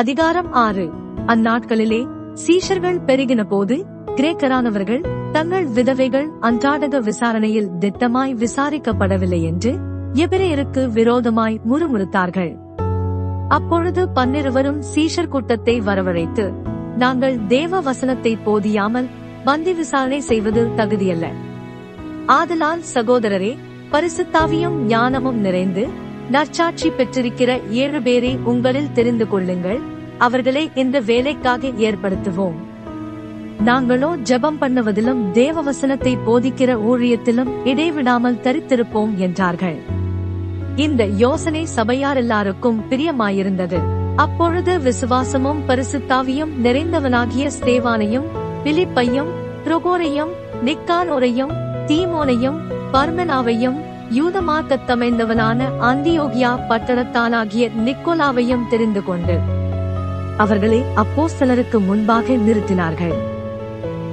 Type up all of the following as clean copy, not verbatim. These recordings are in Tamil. அதிகாரம் 6. அந்நாட்களிலே சீஷர்கள் பெருகின போது கிரேக்கரானவர்கள் தங்கள் விதவைகள் அன்றாடக விசாரணையில் திட்டமாய் விசாரிக்கப்படவில்லை என்று எபிரேயருக்கு விரோதமாய் முறுமுறுத்தார்கள். அப்பொழுது 12 சீஷர் கூட்டத்தை வரவழைத்து, நாங்கள் தேவ வசனத்தை போதியாமல் பந்தி விசாரணை செய்வது தகுதியல்ல. ஆதலால் சகோதரரே, பரிசுத்தாவியும் ஞானமும் நிறைந்து நற்சாட்சி பெற்றிருக்கிற 7 பேரை உங்களில் தெரிந்து கொள்ளுங்கள். அவர்களை இந்த வேலைக்காக ஏற்படுத்துவோம். நாங்களோ ஜெபம் பண்ணுவதிலும் தேவ வசனத்தை போதிக்கிற ஊழியத்திலும் இடைவிடாமல் தரித்திருப்போம் என்றார்கள். இந்த யோசனை சபையார் எல்லாருக்கும் பிரியமாயிருந்தது. அப்பொழுது விசுவாசமும் பரிசுத்தாவியும் நிறைந்தவனாகிய ஸ்தேவானையும் பிலிப்பையும் ப்ரோகோரையும் நிக்கானோரையும் தீமோனையும் பர்மெனாவையும் யூதமாக்கத்தமைந்தவனான அந்தியோகியா பட்டணத்தானாகிய நிக்கோலாவையும் தெரிந்து கொண்டு அவர்களை அப்போஸ்தலருக்கு முன்பாக நிறுத்தினார்கள்.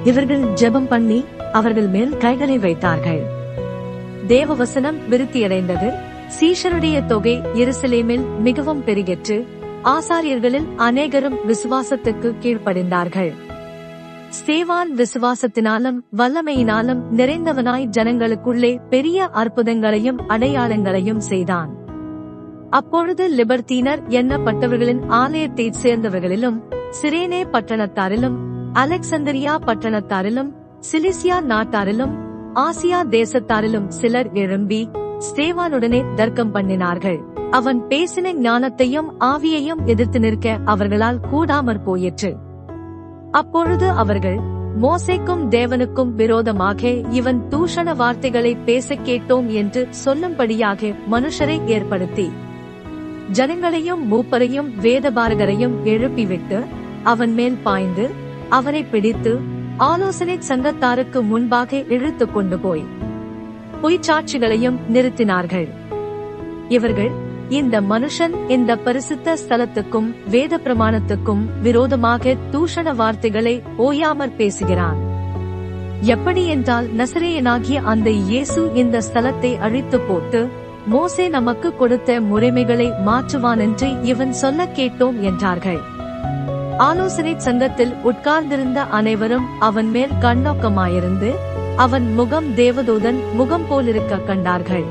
இவர்கள் ஜெபம் பண்ணி அவர்கள் மேல் கைகளை வைத்தார்கள். தேவவசனம் விருத்தியடைந்தது. சீஷருடைய தொகை எருசலேமில் மிகவும் பெருகிற்று. ஆசாரியர்களில் அநேகரும் விசுவாசத்துக்கு கீழ்ப்படிந்தார்கள். ஸ்தேவான் விசுவாசத்தினாலும் வல்லமையினாலும் நிறைந்தவனாய் ஜனங்களுக்குள்ளே பெரிய அற்புதங்களையும் அடையாளங்களையும் செய்தான். அப்பொழுது லிபர்த்தீனர் எண்ணப்பட்டவர்களின் ஆலயத்தைச் சேர்ந்தவர்களிலும் சிரேனே பட்டணத்தாரிலும் அலெக்சந்திரியா பட்டணத்தாரிலும் சிலிசியா நாட்டாரிலும் ஆசியா தேசத்தாரிலும் சிலர் எழும்பி ஸ்தேவானுடனே தர்க்கம் பண்ணினார்கள். அவன் பேசின ஞானத்தையும் ஆவியையும் எதிர்த்து நிற்க அவர்களால் கூடாமற் போயிற்று. அப்பொழுது அவர்கள், மோசேக்கும் தேவனுக்கும் விரோதமாக இவன் தூஷண வார்த்தைகளை பேச கேட்டோம் என்று சொல்லும்படியாக மனுஷரை ஏற்படுத்தி ஜனங்களையும் மூப்பரையும் வேதபாரகரையும் எழுப்பிவிட்டு அவன் மேல் பாய்ந்து அவனை பிடித்து ஆலோசனை சங்கத்தாருக்கு முன்பாக இழுத்து கொண்டு போய் பொய்ச்சாட்சிகளையும் நிறுத்தினார்கள். இவர்கள், இந்த மனுஷன் இந்த பரிசுத்த ஸ்தலத்துக்கும் வேத பிரமாணத்துக்கும் விரோதமாக தூஷண வார்த்தைகளை ஓயாமற் பேசுகிறான். எப்படி என்றால், நசரேயனாகிய அந்த இயேசு இந்த ஸ்தலத்தை அழித்து போட்டு மோசே நமக்கு கொடுத்த முறைமைகளை மாற்றுவான் என்று இவன் சொல்ல கேட்டோம் என்றார்கள். ஆலோசனை சங்கத்தில் உட்கார்ந்திருந்த அனைவரும் அவன் மேல் கண்ணோக்கமாயிருந்து அவன் முகம் தேவதூதன் முகம் போலிருக்க கண்டார்கள்.